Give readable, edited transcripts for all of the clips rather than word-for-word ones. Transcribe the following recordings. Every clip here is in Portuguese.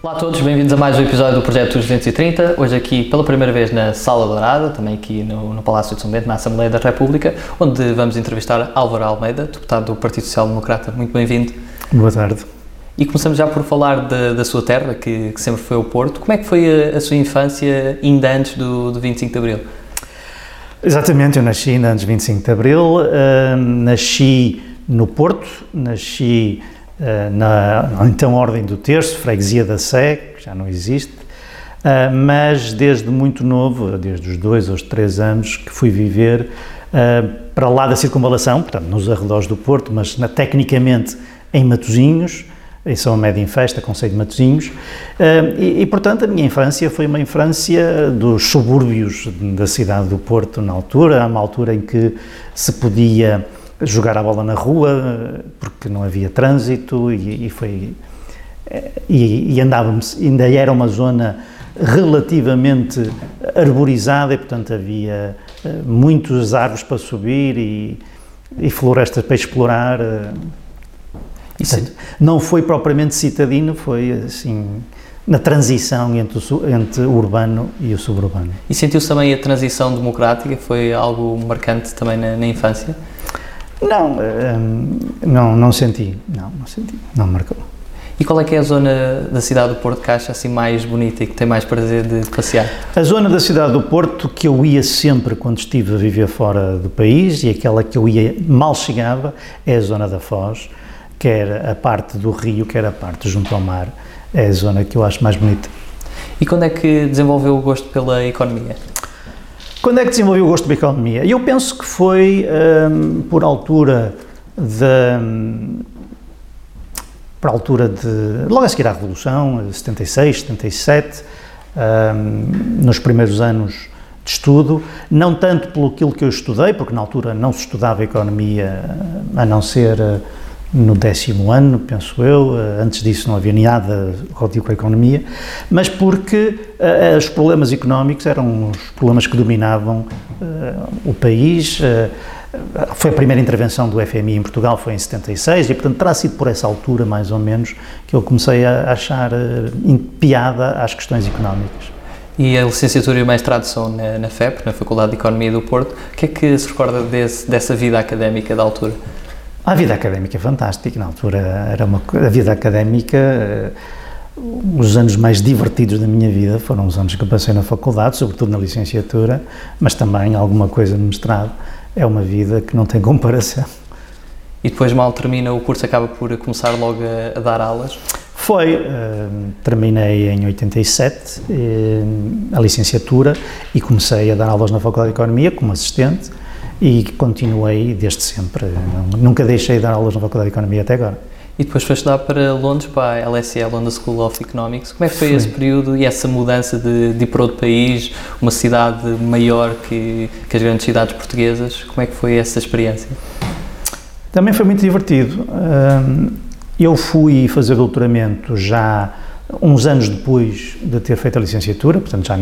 Olá a todos, bem-vindos a mais um episódio do Projeto 230, hoje aqui pela primeira vez na Sala Dourada, também aqui no Palácio de São Bento, na Assembleia da República, onde vamos entrevistar Álvaro Almeida, deputado do Partido Social Democrata. Muito bem-vindo. Boa tarde. E começamos já por falar da sua terra, que sempre foi o Porto. Como é que foi a sua infância, ainda antes do 25 de Abril? Exatamente, eu nasci ainda antes do 25 de Abril, nasci no Porto, nasci na então Ordem do Terço, Freguesia da Sé, que já não existe, mas desde muito novo, desde os 2 aos 3 anos, que fui viver para lá da circunvalação, portanto nos arredores do Porto, mas tecnicamente em Matosinhos, em São Amédio em Festa, Concelho de Matosinhos, e portanto a minha infância foi uma infância dos subúrbios da cidade do Porto na altura, uma altura em que se podia jogar a bola na rua, porque não havia trânsito e andávamos, ainda era uma zona relativamente arborizada e, portanto, havia muitas árvores para subir e florestas para explorar. Portanto, não foi propriamente citadino, foi assim na transição entre o urbano e o suburbano. E sentiu-se também a transição democrática? Foi algo marcante também na infância? Não senti, não marcou. E qual é que é a zona da cidade do Porto que acha assim mais bonita e que tem mais prazer de passear? A zona da cidade do Porto que eu ia sempre quando estive a viver fora do país e aquela que eu ia mal chegava é a zona da Foz, quer a parte do rio, quer a parte junto ao mar, é a zona que eu acho mais bonita. E quando é que desenvolveu o gosto pela economia? Quando é que desenvolvi o gosto da economia? Eu penso que foi por altura de logo a seguir à Revolução, 76, 77, nos primeiros anos de estudo, não tanto pelo aquilo que eu estudei, porque na altura não se estudava economia, a não ser no 10º ano, penso eu, antes disso não havia nada relativo com a economia, mas porque os problemas económicos eram os problemas que dominavam o país. Foi a primeira intervenção do FMI em Portugal, foi em 76, e portanto terá sido por essa altura, mais ou menos, que eu comecei a achar piada às questões económicas. E a licenciatura e o mestrado são na FEP, na Faculdade de Economia do Porto. O que é que se recorda dessa vida académica da altura? A vida académica é fantástica, na altura era a vida académica, os anos mais divertidos da minha vida foram os anos que eu passei na faculdade, sobretudo na licenciatura, mas também alguma coisa no mestrado, é uma vida que não tem comparação. E depois mal termina o curso, acaba por começar logo a dar aulas? Foi, terminei em 87 a licenciatura e comecei a dar aulas na Faculdade de Economia como assistente, e continuei desde sempre, nunca deixei de dar aulas na Faculdade de Economia até agora. E depois foi estudar para Londres, para a LSE, London School of Economics. Como é que foi esse período e essa mudança de ir para outro país, uma cidade maior que as grandes cidades portuguesas? Como é que foi essa experiência? Também foi muito divertido. Eu fui fazer doutoramento já uns anos depois de ter feito a licenciatura, portanto já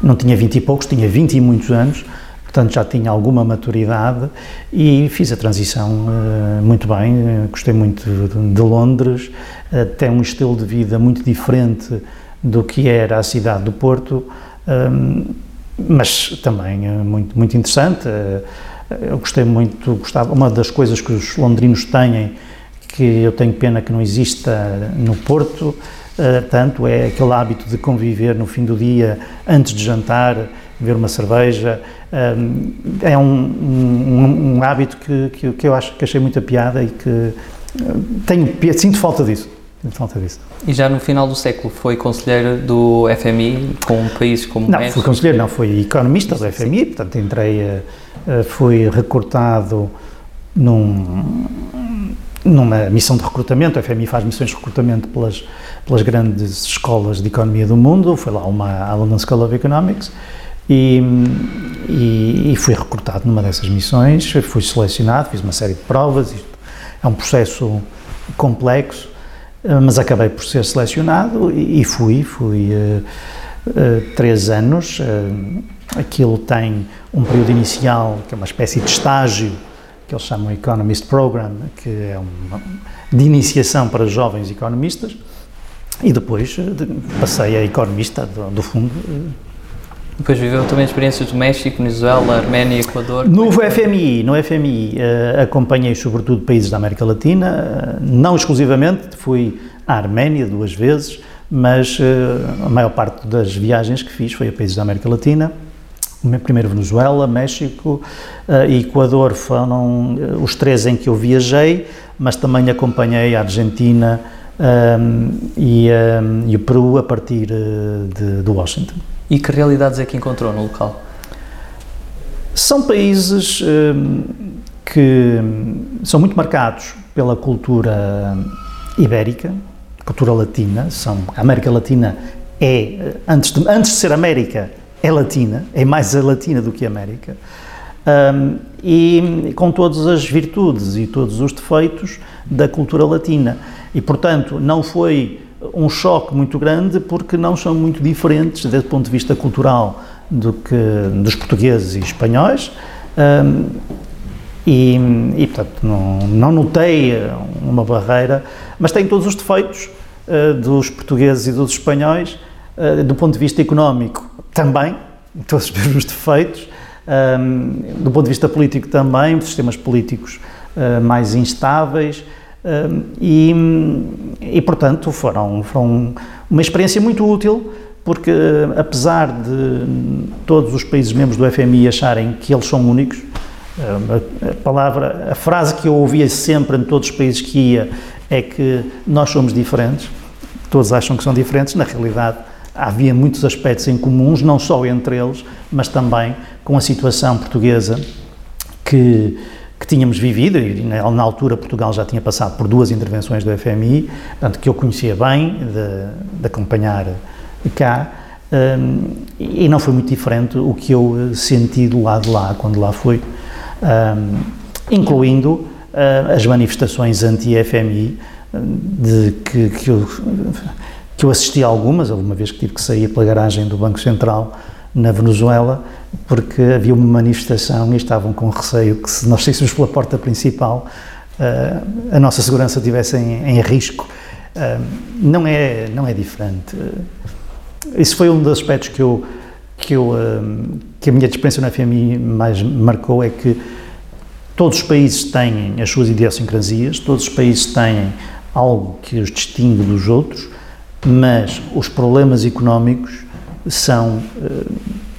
não tinha 20 e poucos, tinha 20 e muitos anos. Portanto, já tinha alguma maturidade e fiz a transição muito bem, gostei muito de Londres, tem um estilo de vida muito diferente do que era a cidade do Porto, mas também muito, muito interessante. Eu gostava, uma das coisas que os londrinos têm, que eu tenho pena que não exista no Porto, tanto é aquele hábito de conviver no fim do dia, antes de jantar, beber uma cerveja, é um hábito que eu acho que achei muita piada e que sinto falta disso. E já no final do século foi conselheiro do FMI com um país como o México? Não, fui conselheiro, não, fui economista do FMI, portanto fui recrutado numa missão de recrutamento. O FMI faz missões de recrutamento pelas grandes escolas de economia do mundo, foi lá a London School of Economics, e fui recrutado numa dessas missões, fui selecionado, fiz uma série de provas, isto é um processo complexo, mas acabei por ser selecionado e fui 3 anos, aquilo tem um período inicial que é uma espécie de estágio, que eles chamam Economist Program, que é de iniciação para jovens economistas, E depois passei a economista do fundo. Depois viveu também experiências do México, Venezuela, Arménia, Equador... No FMI acompanhei sobretudo países da América Latina, não exclusivamente, fui à Arménia 2 vezes, mas a maior parte das viagens que fiz foi a países da América Latina. Primeiro Venezuela, México e Equador foram os 3 em que eu viajei, mas também acompanhei a Argentina e o Peru a partir de Washington. E que realidades é que encontrou no local? São países que são muito marcados pela cultura ibérica, cultura latina. A América Latina é, antes de ser América, é latina, é mais a latina do que a América. E com todas as virtudes e todos os defeitos da cultura latina. E, portanto, não foi um choque muito grande, porque não são muito diferentes, desde o ponto de vista cultural, do que dos portugueses e espanhóis, e portanto, não notei uma barreira, mas tem todos os defeitos dos portugueses e dos espanhóis, do ponto de vista económico também, todos os mesmos defeitos, do ponto de vista político também, sistemas políticos mais instáveis, e portanto foram uma experiência muito útil, porque apesar de todos os países membros do FMI acharem que eles são únicos, a frase que eu ouvia sempre em todos os países que ia é que nós somos diferentes, todos acham que são diferentes, na realidade havia muitos aspectos em comuns, não só entre eles, mas também com a situação portuguesa que tínhamos vivido, e na altura Portugal já tinha passado por 2 intervenções do FMI, portanto, que eu conhecia bem, de acompanhar cá, e não foi muito diferente o que eu senti do lado de lá, quando lá fui, incluindo as manifestações anti-FMI, que eu assisti a algumas, uma vez que tive que sair pela garagem do Banco Central, na Venezuela, porque havia uma manifestação e estavam com receio que, se nós saíssemos pela porta principal, a nossa segurança estivesse em risco. Não é diferente. Isso foi um dos aspectos que a minha experiência na FMI mais marcou, é que todos os países têm as suas idiosincrasias, todos os países têm algo que os distingue dos outros, mas os problemas económicos são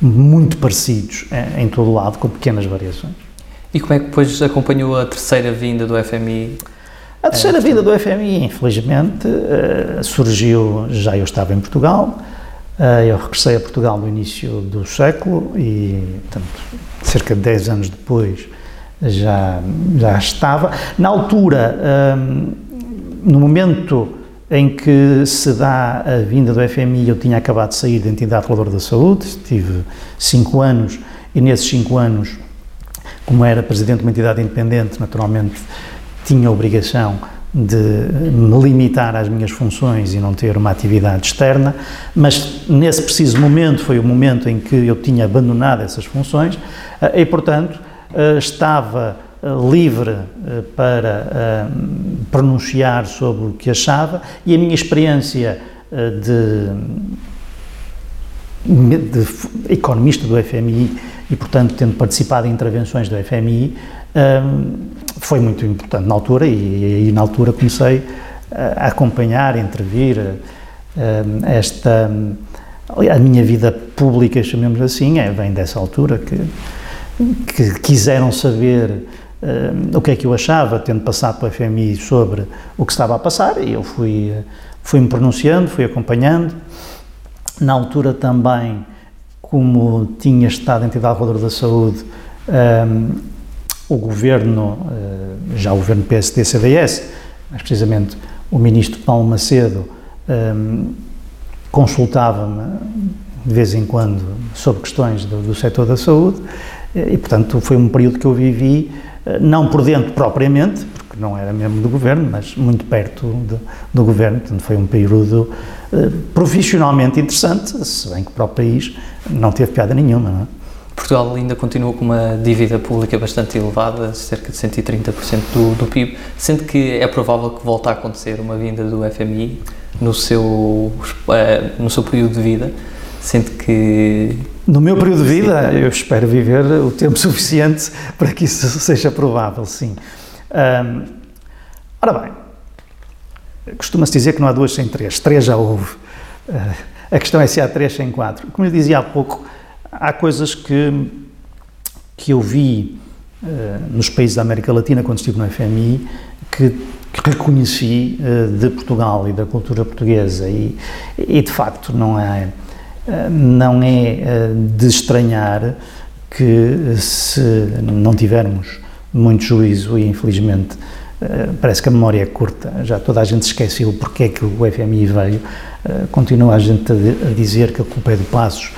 muito parecidos em todo lado, com pequenas variações. E como é que depois acompanhou a terceira vinda do FMI? A terceira vinda do FMI, infelizmente, surgiu, já eu estava em Portugal, eu regressei a Portugal no início do século e, portanto, cerca de 10 anos depois já estava. Na altura, no momento em que se dá a vinda do FMI, eu tinha acabado de sair da Entidade Reguladora da Saúde, tive 5 anos, e nesses 5 anos, como era presidente de uma entidade independente, naturalmente tinha a obrigação de me limitar às minhas funções e não ter uma atividade externa, mas nesse preciso momento, foi o momento em que eu tinha abandonado essas funções, e portanto estava livre para pronunciar sobre o que achava, e a minha experiência de economista do FMI e, portanto, tendo participado em intervenções do FMI, foi muito importante na altura, e na altura comecei a acompanhar, a intervir a minha vida pública, chamemos assim, vem dessa altura que quiseram saber o que é que eu achava, tendo passado pelo FMI, sobre o que estava a passar, e eu fui-me pronunciando, fui acompanhando. Na altura também, como tinha estado a Entidade Reguladora da Saúde, o governo, já o governo PSD-CDS, mas precisamente o ministro Paulo Macedo, consultava-me de vez em quando sobre questões do setor da saúde, e portanto foi um período que eu vivi, não por dentro propriamente, porque não era membro do governo, mas muito perto do governo. Portanto, foi um período profissionalmente interessante, se bem que para o país não teve piada nenhuma, não é? Portugal ainda continua com uma dívida pública bastante elevada, cerca de 130% do PIB. Sente que é provável que volte a acontecer uma vinda do FMI? no seu período de vida? Sente que... No meu período de vida, eu espero viver o tempo suficiente para que isso seja provável, sim. Ora bem, costuma-se dizer que não há duas sem três, três já houve. A questão é se há três sem quatro. Como eu dizia há pouco, há coisas que eu vi nos países da América Latina, quando estive no FMI, que reconheci de Portugal e da cultura portuguesa, e de facto não é de estranhar que, se não tivermos muito juízo, e infelizmente parece que a memória é curta, já toda a gente esqueceu porque é que o FMI veio, continua a gente a dizer que a culpa é do Passos,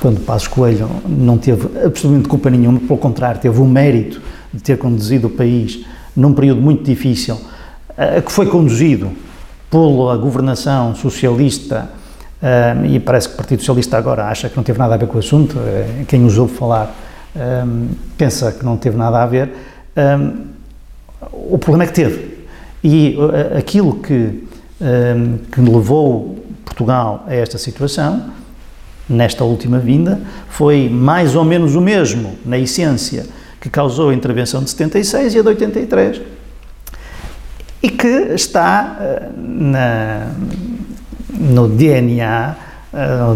quando Passos Coelho não teve absolutamente culpa nenhuma, pelo contrário, teve o mérito de ter conduzido o país num período muito difícil, que foi conduzido pela governação socialista, e parece que o Partido Socialista agora acha que não teve nada a ver com o assunto, quem os ouve falar pensa que não teve nada a ver, o problema é que teve, e aquilo que levou Portugal a esta situação, nesta última vinda, foi mais ou menos o mesmo, na essência, que causou a intervenção de 76 e a de 83, e que está no DNA,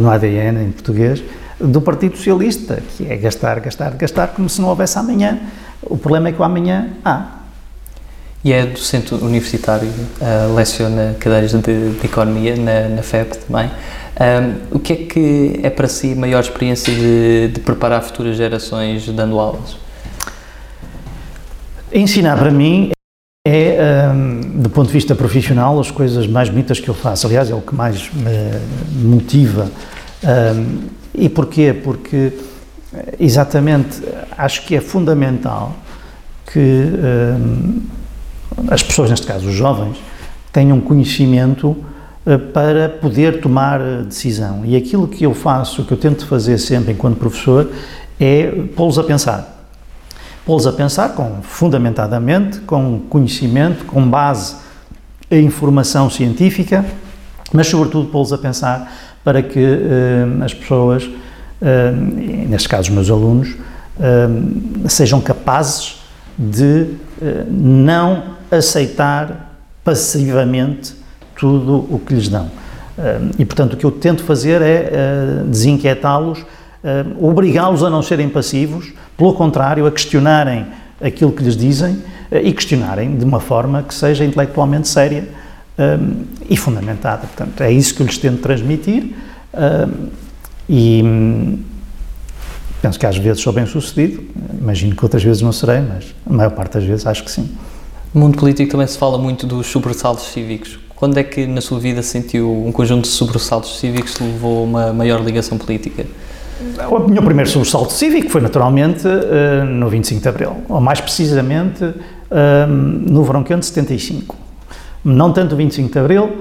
no ADN em português, do Partido Socialista, que é gastar, gastar, gastar, como se não houvesse amanhã. O problema é que o amanhã há. E é docente universitário, leciona cadeiras de economia na FEP também. O que é para si a maior experiência de preparar futuras gerações dando aulas? Ensinar para mim é, do ponto de vista profissional, as coisas mais bonitas que eu faço. Aliás, é o que mais me motiva. E porquê? Porque, exatamente, acho que é fundamental que as pessoas, neste caso os jovens, tenham conhecimento para poder tomar decisão. E aquilo que eu faço, que eu tento fazer sempre enquanto professor, é pô-los a pensar. Pô-los a pensar fundamentadamente, com conhecimento, com base em informação científica, mas sobretudo pô-los a pensar para que as pessoas, neste caso os meus alunos, sejam capazes de não aceitar passivamente tudo o que lhes dão. E, portanto, o que eu tento fazer é desinquietá-los, obrigá-los a não serem passivos, pelo contrário, a questionarem aquilo que lhes dizem e questionarem de uma forma que seja intelectualmente séria e fundamentada. Portanto, é isso que eu lhes tento transmitir e penso que às vezes sou bem-sucedido, imagino que outras vezes não serei, mas a maior parte das vezes acho que sim. No mundo político também se fala muito dos sobressaltos cívicos. Quando é que na sua vida sentiu um conjunto de sobressaltos cívicos que levou a uma maior ligação política? O meu primeiro sobressalto cívico foi naturalmente no 25 de Abril, ou mais precisamente no verão quente de 75. Não tanto o 25 de Abril,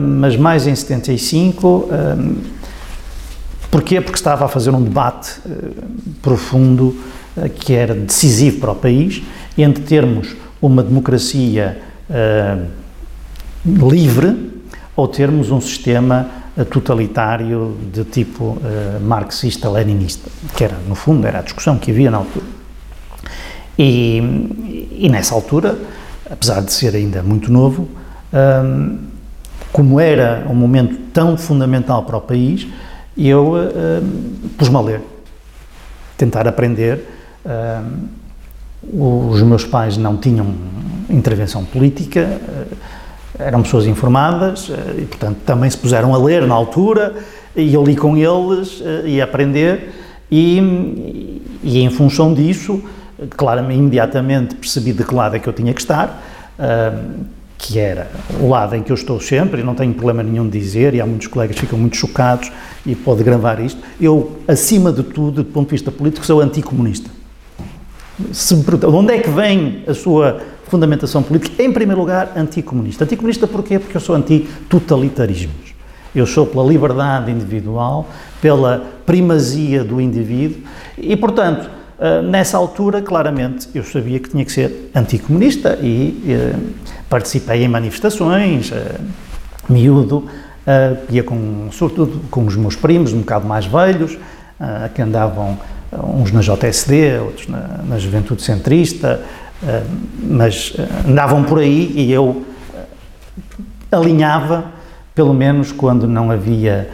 mas mais em 75. Porquê? Porque estava a fazer um debate profundo que era decisivo para o país, entre termos uma democracia livre ou termos um sistema totalitário de tipo marxista-leninista, que era, no fundo, era a discussão que havia na altura. E nessa altura, apesar de ser ainda muito novo, como era um momento tão fundamental para o país, eu pus-me a ler, tentar aprender. Os meus pais não tinham intervenção política, eram pessoas informadas e, portanto, também se puseram a ler na altura, e eu li com eles e a aprender, e em função disso, claramente, imediatamente percebi de que lado é que eu tinha que estar, que era o lado em que eu estou sempre, e não tenho problema nenhum de dizer, e há muitos colegas que ficam muito chocados e pode gravar isto. Eu, acima de tudo, do ponto de vista político, sou anticomunista. Se me perguntam, de onde é que vem a sua fundamentação política? Em primeiro lugar, anticomunista. Anticomunista porquê? Porque eu sou anti-totalitarismos. Eu sou pela liberdade individual, pela primazia do indivíduo e, portanto, nessa altura, claramente, eu sabia que tinha que ser anticomunista e participei em manifestações, miúdo, ia sobretudo com os meus primos, um bocado mais velhos, que andavam uns na JSD, outros na Juventude Centrista, mas andavam por aí e eu alinhava, pelo menos quando não havia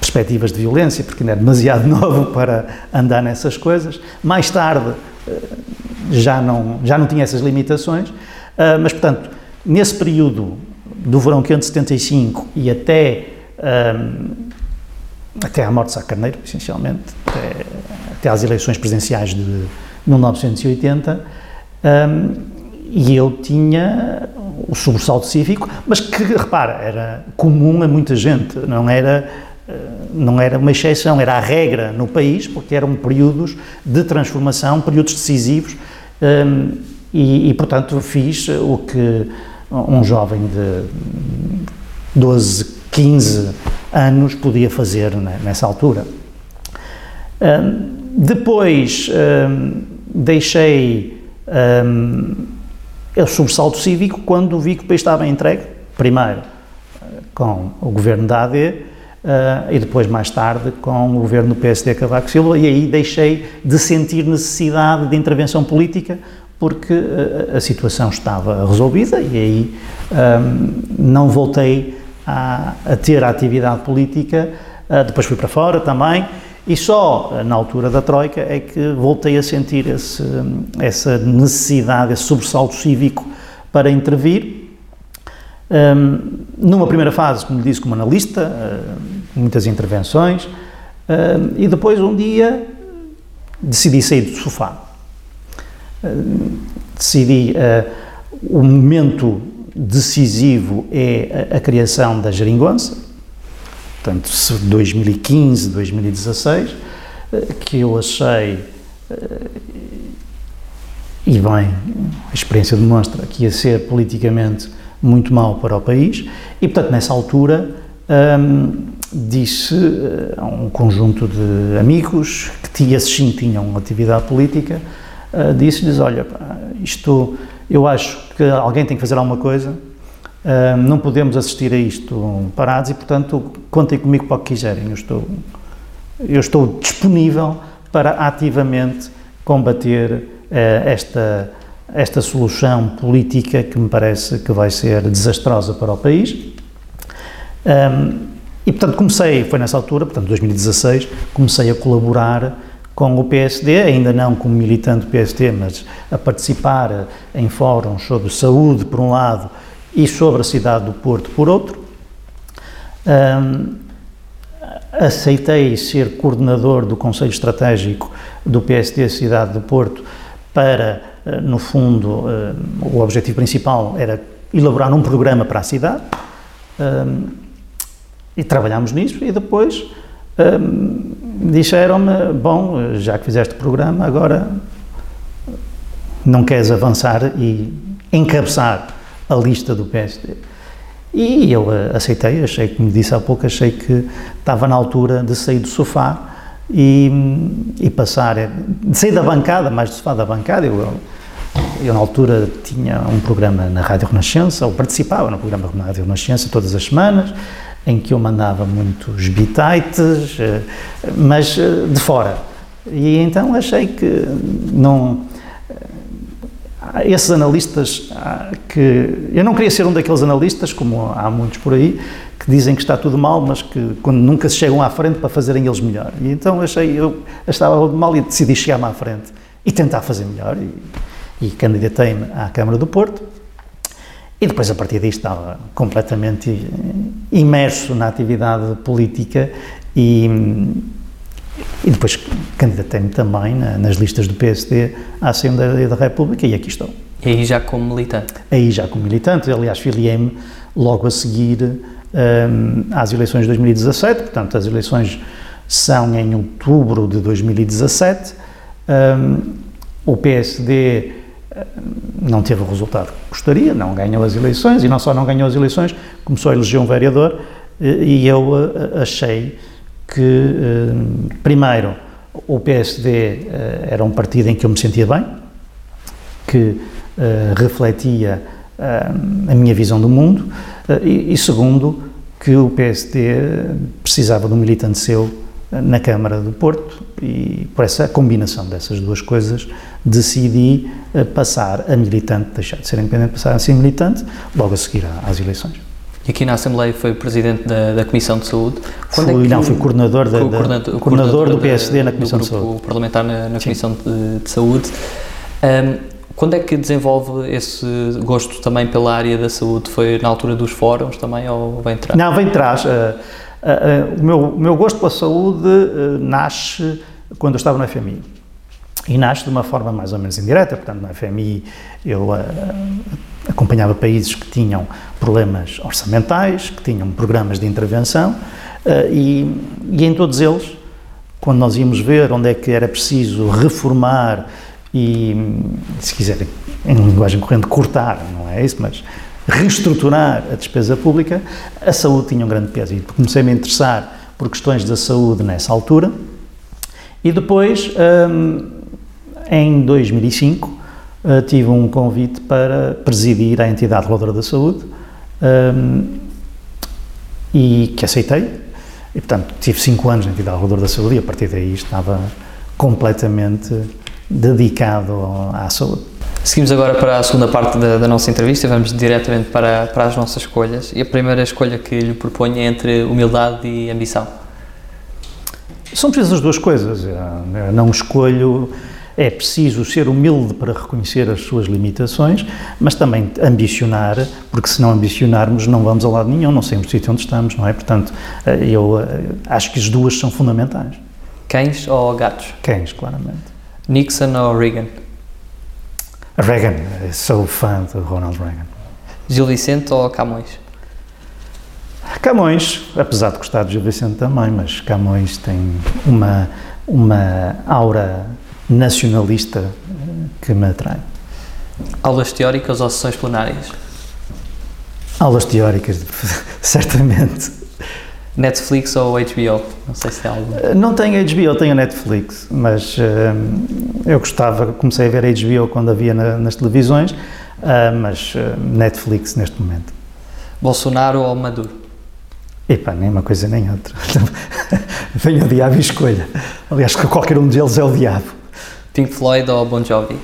perspectivas de violência, porque ainda era demasiado novo para andar nessas coisas. Mais tarde já não tinha essas limitações, mas, portanto, nesse período do verão quente de 75 e até à morte de Sá Carneiro, essencialmente, até às eleições presidenciais de 1980, e eu tinha o sobressalto cívico, mas que, repara, era comum a muita gente, não era uma exceção, era a regra no país, porque eram períodos de transformação, períodos decisivos, e portanto fiz o que um jovem de 12, 15 anos podia fazer nessa altura. Depois deixei o sobressalto cívico quando vi que o país estava entregue, primeiro com o governo da AD e depois mais tarde com o governo do PSD Cavaco Silva, e aí deixei de sentir necessidade de intervenção política porque a situação estava resolvida, e aí não voltei a ter a atividade política. Depois fui para fora também, e só na altura da Troika é que voltei a sentir essa necessidade, esse sobressalto cívico para intervir. Numa primeira fase, como lhe disse, como analista, muitas intervenções, e depois um dia decidi sair do sofá. Decidi, o momento decisivo é a criação da geringonça, portanto, 2015, 2016, que eu achei, e bem, a experiência demonstra, que ia ser politicamente muito mau para o país, e, portanto, nessa altura disse a um conjunto de amigos, que esses sim tinham atividade política, disse-lhes: olha, eu acho que alguém tem que fazer alguma coisa, não podemos assistir a isto parados, e, portanto, contem comigo para o que quiserem, eu estou disponível para ativamente combater esta solução política que me parece que vai ser desastrosa para o país. E, portanto, foi nessa altura, portanto, 2016, comecei a colaborar com o PSD, ainda não como militante do PSD, mas a participar em fóruns sobre saúde, por um lado, e sobre a cidade do Porto, por outro. Aceitei ser coordenador do Conselho Estratégico do PSD Cidade do Porto para, no fundo, o objetivo principal era elaborar um programa para a cidade, e trabalhámos nisso, e depois disseram-me: bom, já que fizeste o programa, agora não queres avançar e encabeçar a lista do PSD? E eu aceitei, achei, como disse há pouco, achei que estava na altura de sair do sofá e passar, de sair da bancada, mais do sofá, da bancada. Eu na altura tinha um programa na Rádio Renascença, ou participava no programa na Rádio Renascença todas as semanas, em que eu mandava muitos bitites, mas de fora. E então achei que não... Esses analistas que... Eu não queria ser um daqueles analistas, como há muitos por aí, que dizem que está tudo mal, mas que quando nunca se chegam à frente para fazerem eles melhor. E então eu achava mal e decidi chegar-me à frente e tentar fazer melhor. E candidatei-me à Câmara do Porto. E depois, a partir disto, estava completamente imerso na atividade política e depois candidatei-me também nas listas do PSD à Assembleia da República, e aqui estou. E aí já como militante? Aí já como militante, aliás, filiei-me logo a seguir às eleições de 2017, portanto, as eleições são em outubro de 2017, o PSD... não teve o resultado que gostaria, não ganhou as eleições, e não só não ganhou as eleições, começou a eleger um vereador, e eu achei que, primeiro, o PSD era um partido em que eu me sentia bem, que refletia a minha visão do mundo, e segundo, que o PSD precisava de um militante seu na Câmara do Porto e por essa combinação dessas duas coisas decidi passar a militante, deixar de ser independente, passar a ser militante, logo a seguir às eleições. E aqui na Assembleia foi presidente da Comissão de Saúde? Fui coordenador coordenador do PSD na Comissão de Saúde. O parlamentar na Comissão de Saúde. Quando é que desenvolve esse gosto também pela área da saúde? Foi na altura dos fóruns também ou vem atrás? Não, vem atrás. O meu gosto pela saúde nasce quando eu estava na FMI e nasce de uma forma mais ou menos indireta. Portanto, na FMI eu acompanhava países que tinham problemas orçamentais, que tinham programas de intervenção e em todos eles, quando nós íamos ver onde é que era preciso reformar e, se quiser, em linguagem corrente, cortar, não é isso, mas reestruturar a despesa pública, a saúde tinha um grande peso. E comecei-me a interessar por questões da saúde nessa altura e depois, em 2005, tive um convite para presidir a Entidade Reguladora da Saúde e que aceitei. E, portanto, tive 5 anos na Entidade Reguladora da Saúde e, a partir daí, estava completamente dedicado à saúde. Seguimos agora para a segunda parte da nossa entrevista, vamos diretamente para as nossas escolhas e a primeira escolha que lhe proponho é entre humildade e ambição. São precisas as duas coisas, eu não escolho, é preciso ser humilde para reconhecer as suas limitações, mas também ambicionar, porque se não ambicionarmos não vamos a lado nenhum, não saímos do sítio onde estamos, não é? Portanto, eu acho que as duas são fundamentais. Cães ou gatos? Cães, claramente. Nixon ou Reagan? Reagan, sou fã de Ronald Reagan. Gil Vicente ou Camões? Camões, apesar de gostar de Gil Vicente também, mas Camões tem uma aura nacionalista que me atrai. Aulas teóricas ou sessões plenárias? Aulas teóricas, certamente. Netflix ou HBO? Não sei se tem algum. Não tenho HBO, tenho Netflix, mas eu comecei a ver HBO quando havia nas televisões, mas Netflix neste momento. Bolsonaro ou Maduro? Epá, nem uma coisa nem outra. Venho o diabo e escolha. Aliás, qualquer um deles é o diabo. Pink Floyd ou Bon Jovi?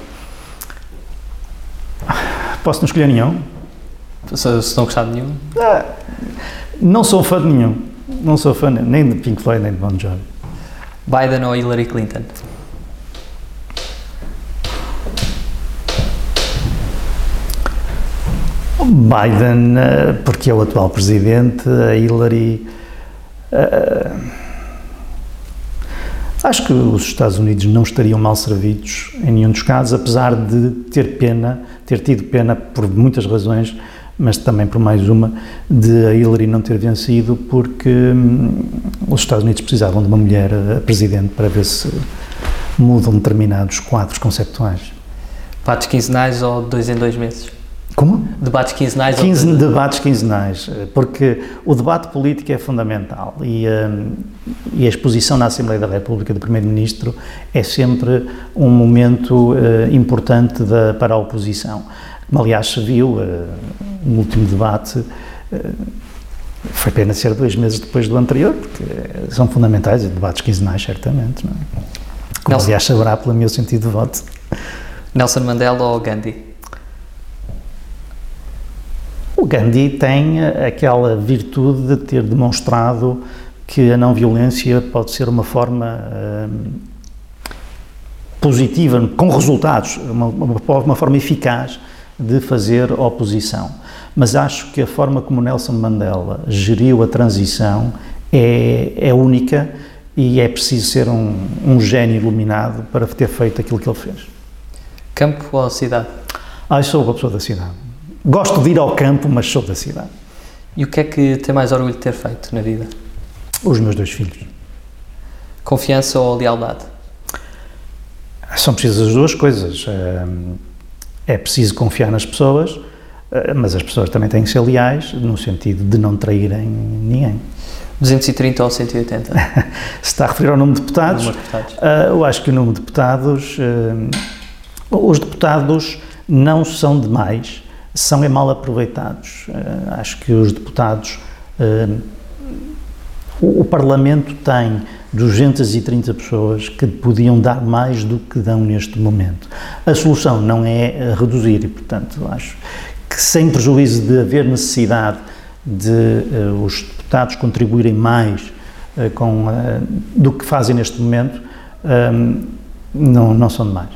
Posso não escolher nenhum? Se não gostar de nenhum? Não sou fã de nenhum. Não sou fã nem de Pink Floyd, nem de Bon Jovi. Biden ou Hillary Clinton? Biden, porque é o atual presidente. A Hillary... Acho que os Estados Unidos não estariam mal servidos em nenhum dos casos, apesar de ter tido pena por muitas razões, mas também por mais uma, de a Hillary não ter vencido, porque os Estados Unidos precisavam de uma mulher a presidente para ver se mudam determinados quadros conceptuais. Debates quinzenais ou 2 em 2 meses? Como? Debates quinzenais ou... Debates quinzenais, porque o debate político é fundamental e a exposição na Assembleia da República do Primeiro-Ministro é sempre um momento importante para a oposição. Aliás, se viu no último debate, foi pena ser 2 meses depois do anterior, porque são fundamentais, debates quinzenais, certamente, não é? Como Nelson, aliás, saberá pelo meu sentido de voto. Nelson Mandela ou Gandhi? O Gandhi tem aquela virtude de ter demonstrado que a não-violência pode ser uma forma positiva, com resultados, uma forma eficaz de fazer oposição, mas acho que a forma como Nelson Mandela geriu a transição é única e é preciso ser um gênio iluminado para ter feito aquilo que ele fez. Campo ou cidade? Eu sou uma pessoa da cidade. Gosto de ir ao campo, mas sou da cidade. E o que é que tem mais orgulho de ter feito na vida? Os meus 2 filhos. Confiança ou lealdade? São precisas as duas coisas. É preciso confiar nas pessoas, mas as pessoas também têm que ser leais, no sentido de não traírem ninguém. 230 ou 180? Se está a referir ao número de deputados, eu acho que o número de deputados... Os deputados não são demais, são mal aproveitados. Acho que os deputados O Parlamento tem 230 pessoas que podiam dar mais do que dão neste momento. A solução não é reduzir e, portanto, acho que, sem prejuízo de haver necessidade de os deputados contribuírem mais do que fazem neste momento, não são demais.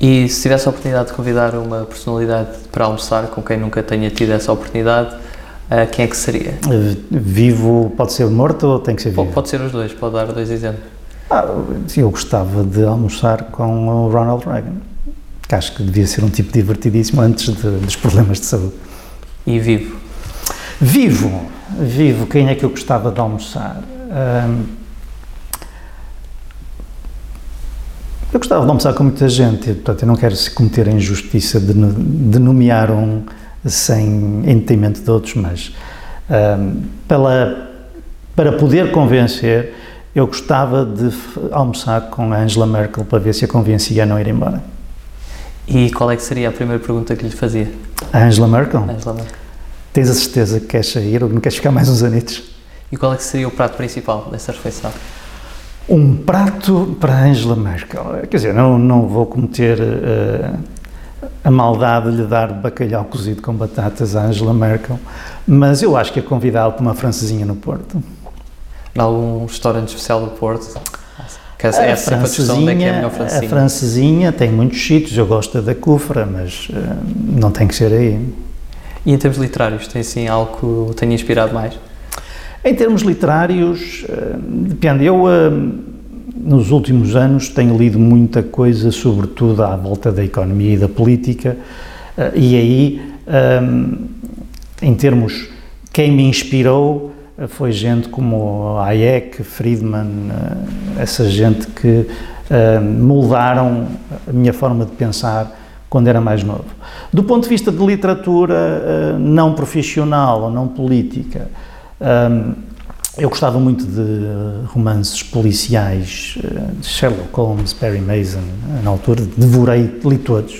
E se tivesse a oportunidade de convidar uma personalidade para almoçar com quem nunca tenha tido essa oportunidade, quem é que seria? Vivo, pode ser morto ou tem que ser vivo? Pode ser os dois, pode dar dois exemplos. Eu gostava de almoçar com o Ronald Reagan, que acho que devia ser um tipo divertidíssimo antes dos problemas de saúde. E vivo? Vivo, quem é que eu gostava de almoçar? Eu gostava de almoçar com muita gente, portanto eu não quero cometer a injustiça de nomear um sem entendimento de outros, mas para poder convencer, eu gostava de almoçar com a Angela Merkel para ver se a convencia a não ir embora. E qual é que seria a primeira pergunta que lhe fazia? A Angela Merkel? Angela Merkel. Tens a certeza que queres sair ou que não queres ficar mais uns anitos? E qual é que seria o prato principal dessa refeição? Um prato para a Angela Merkel. Quer dizer, não vou cometer a maldade de lhe dar bacalhau cozido com batatas à Angela Merkel, mas eu acho que a convidá-la para uma francesinha no Porto. Em algum restaurante especial do Porto? É sempre a discussão de que é a melhor francesinha. A francesinha tem muitos sítios, eu gosto da Cufra, mas não tem que ser aí. E em termos literários, tem assim algo que tenha inspirado mais? Em termos literários, depende. Eu, nos últimos anos, tenho lido muita coisa, sobretudo à volta da economia e da política, e aí, em termos, quem me inspirou foi gente como Hayek, Friedman, essa gente que moldaram a minha forma de pensar quando era mais novo. Do ponto de vista de literatura não profissional ou não política, eu gostava muito de romances policiais, de Sherlock Holmes, Perry Mason, na altura, devorei, li todos.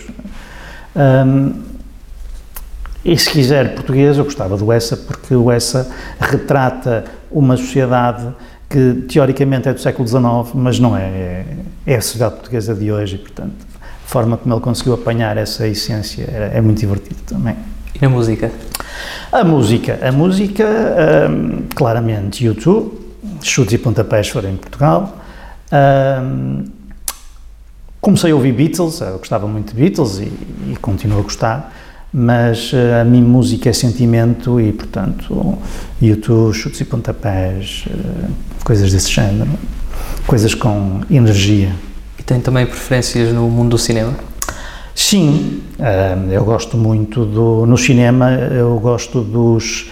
E se quiser português, eu gostava do Eça, porque o Eça retrata uma sociedade que teoricamente é do século XIX, mas não é, é a sociedade portuguesa de hoje e, portanto, a forma como ele conseguiu apanhar essa essência é muito divertido também. E na música? A música, claramente, U2, chutes e pontapés fora em Portugal. Comecei a ouvir Beatles, eu gostava muito de Beatles e continuo a gostar, mas a minha música é sentimento e, portanto, U2, chutes e pontapés, coisas desse género, coisas com energia. E tem também preferências no mundo do cinema? Sim, eu gosto muito no cinema, eu gosto dos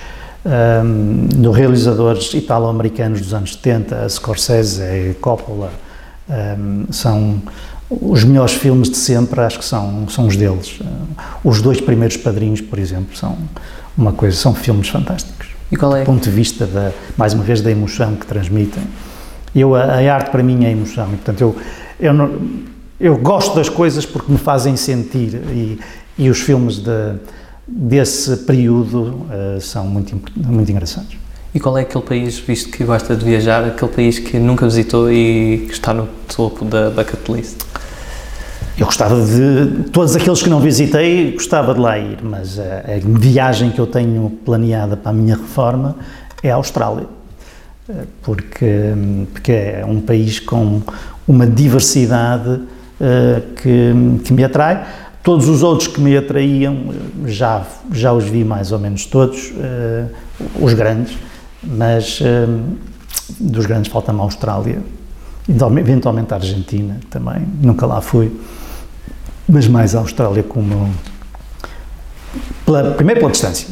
realizadores italo-americanos dos anos 70, Scorsese, Coppola, são os melhores filmes de sempre, acho que são os deles. Os dois primeiros Padrinhos, por exemplo, são filmes fantásticos. E qual é? Do ponto de vista, mais uma vez, da emoção que transmitem. A arte para mim é emoção, e, portanto, eu gosto das coisas porque me fazem sentir e os filmes desse período são muito engraçados. E qual é aquele país, visto que gosta de viajar, aquele país que nunca visitou e que está no topo da bucket list? Eu gostava de todos aqueles que não visitei, gostava de lá ir, mas a viagem que eu tenho planeada para a minha reforma é a Austrália, porque é um país com uma diversidade que me atrai. Todos os outros que me atraíam, já os vi mais ou menos todos, os grandes, mas dos grandes falta-me a Austrália, eventualmente a Argentina também, nunca lá fui, mas mais a Austrália primeiro pela distância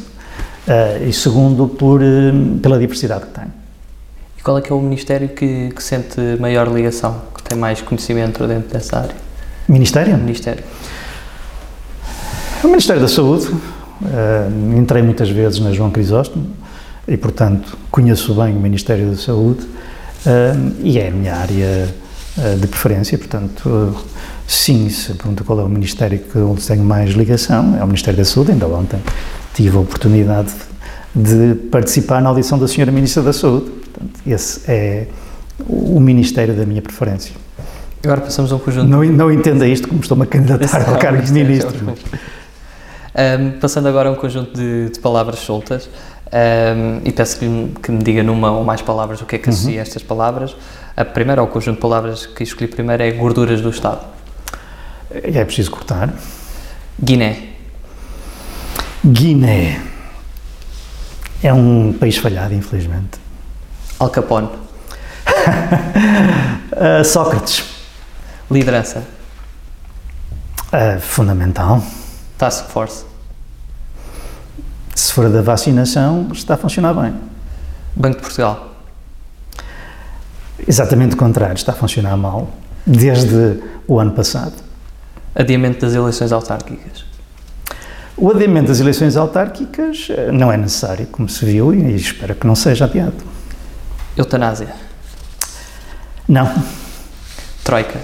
e segundo pela diversidade que tem. E qual é que é o ministério que sente maior ligação, que tem mais conhecimento dentro dessa área? Ministério? O Ministério da Saúde. Entrei muitas vezes na João Crisóstomo e, portanto, conheço bem o Ministério da Saúde e é a minha área de preferência, portanto, sim, se pergunta qual é o ministério onde tenho mais ligação, é o Ministério da Saúde. Ainda ontem tive a oportunidade de participar na audição da Sra. Ministra da Saúde. Portanto, esse é o ministério da minha preferência. Agora passamos a um conjunto... Não entenda isto como estou-me a candidatar ao cargo de ministro. Passando agora a um conjunto de palavras soltas, e peço-lhe que me diga numa ou mais palavras o que é que associa a estas palavras. A primeira, ou o conjunto de palavras que escolhi primeiro, é gorduras do Estado. É preciso cortar. Guiné. É um país falhado, infelizmente. Al Capone. Sócrates. Liderança. Fundamental. Task Force. Se for da vacinação, está a funcionar bem. Banco de Portugal. Exatamente o contrário, está a funcionar mal desde o ano passado. Adiamento das eleições autárquicas. O adiamento das eleições autárquicas não é necessário, como se viu, e espero que não seja adiado. Eutanásia. Não. Troika.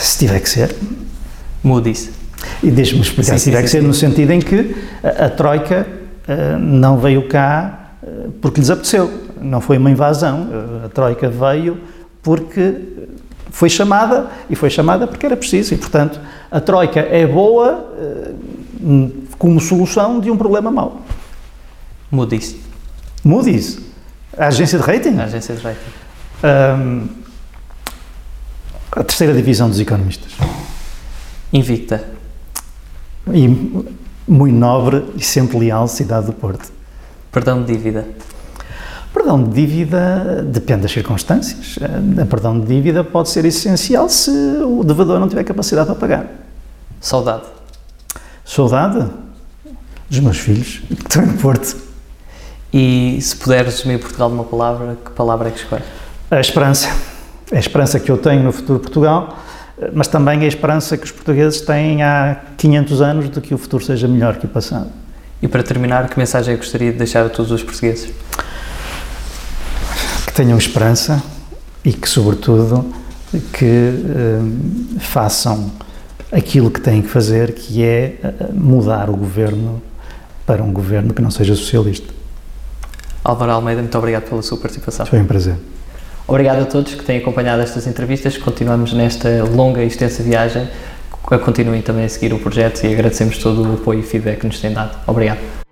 Se tiver que ser. Moody's. E deixe-me explicar, sim, se tiver que ser, no sentido em que a Troika não veio cá porque lhes apeteceu, não foi uma invasão, a Troika veio porque foi chamada, e foi chamada porque era preciso, e portanto a Troika é boa como solução de um problema mau. Moody's. Moody's? A agência de rating? A agência de rating. A terceira divisão dos economistas. Invicta. E muito nobre e sempre leal cidade do Porto. Perdão de dívida. Perdão de dívida depende das circunstâncias. A perdão de dívida pode ser essencial se o devedor não tiver capacidade para pagar. Saudade. Saudade? Dos meus filhos, que estão em Porto. E se puderes resumir Portugal numa palavra, que palavra é que escolhe? A esperança. A esperança que eu tenho no futuro de Portugal, mas também a esperança que os portugueses têm há 500 anos de que o futuro seja melhor que o passado. E para terminar, que mensagem eu gostaria de deixar a todos os portugueses? Que tenham esperança e que, sobretudo, que façam aquilo que têm que fazer, que é mudar o governo para um governo que não seja socialista. Álvaro Almeida, muito obrigado pela sua participação. Foi um prazer. Obrigado a todos que têm acompanhado estas entrevistas. Continuamos nesta longa e extensa viagem. Continuem também a seguir o projeto e agradecemos todo o apoio e feedback que nos têm dado. Obrigado.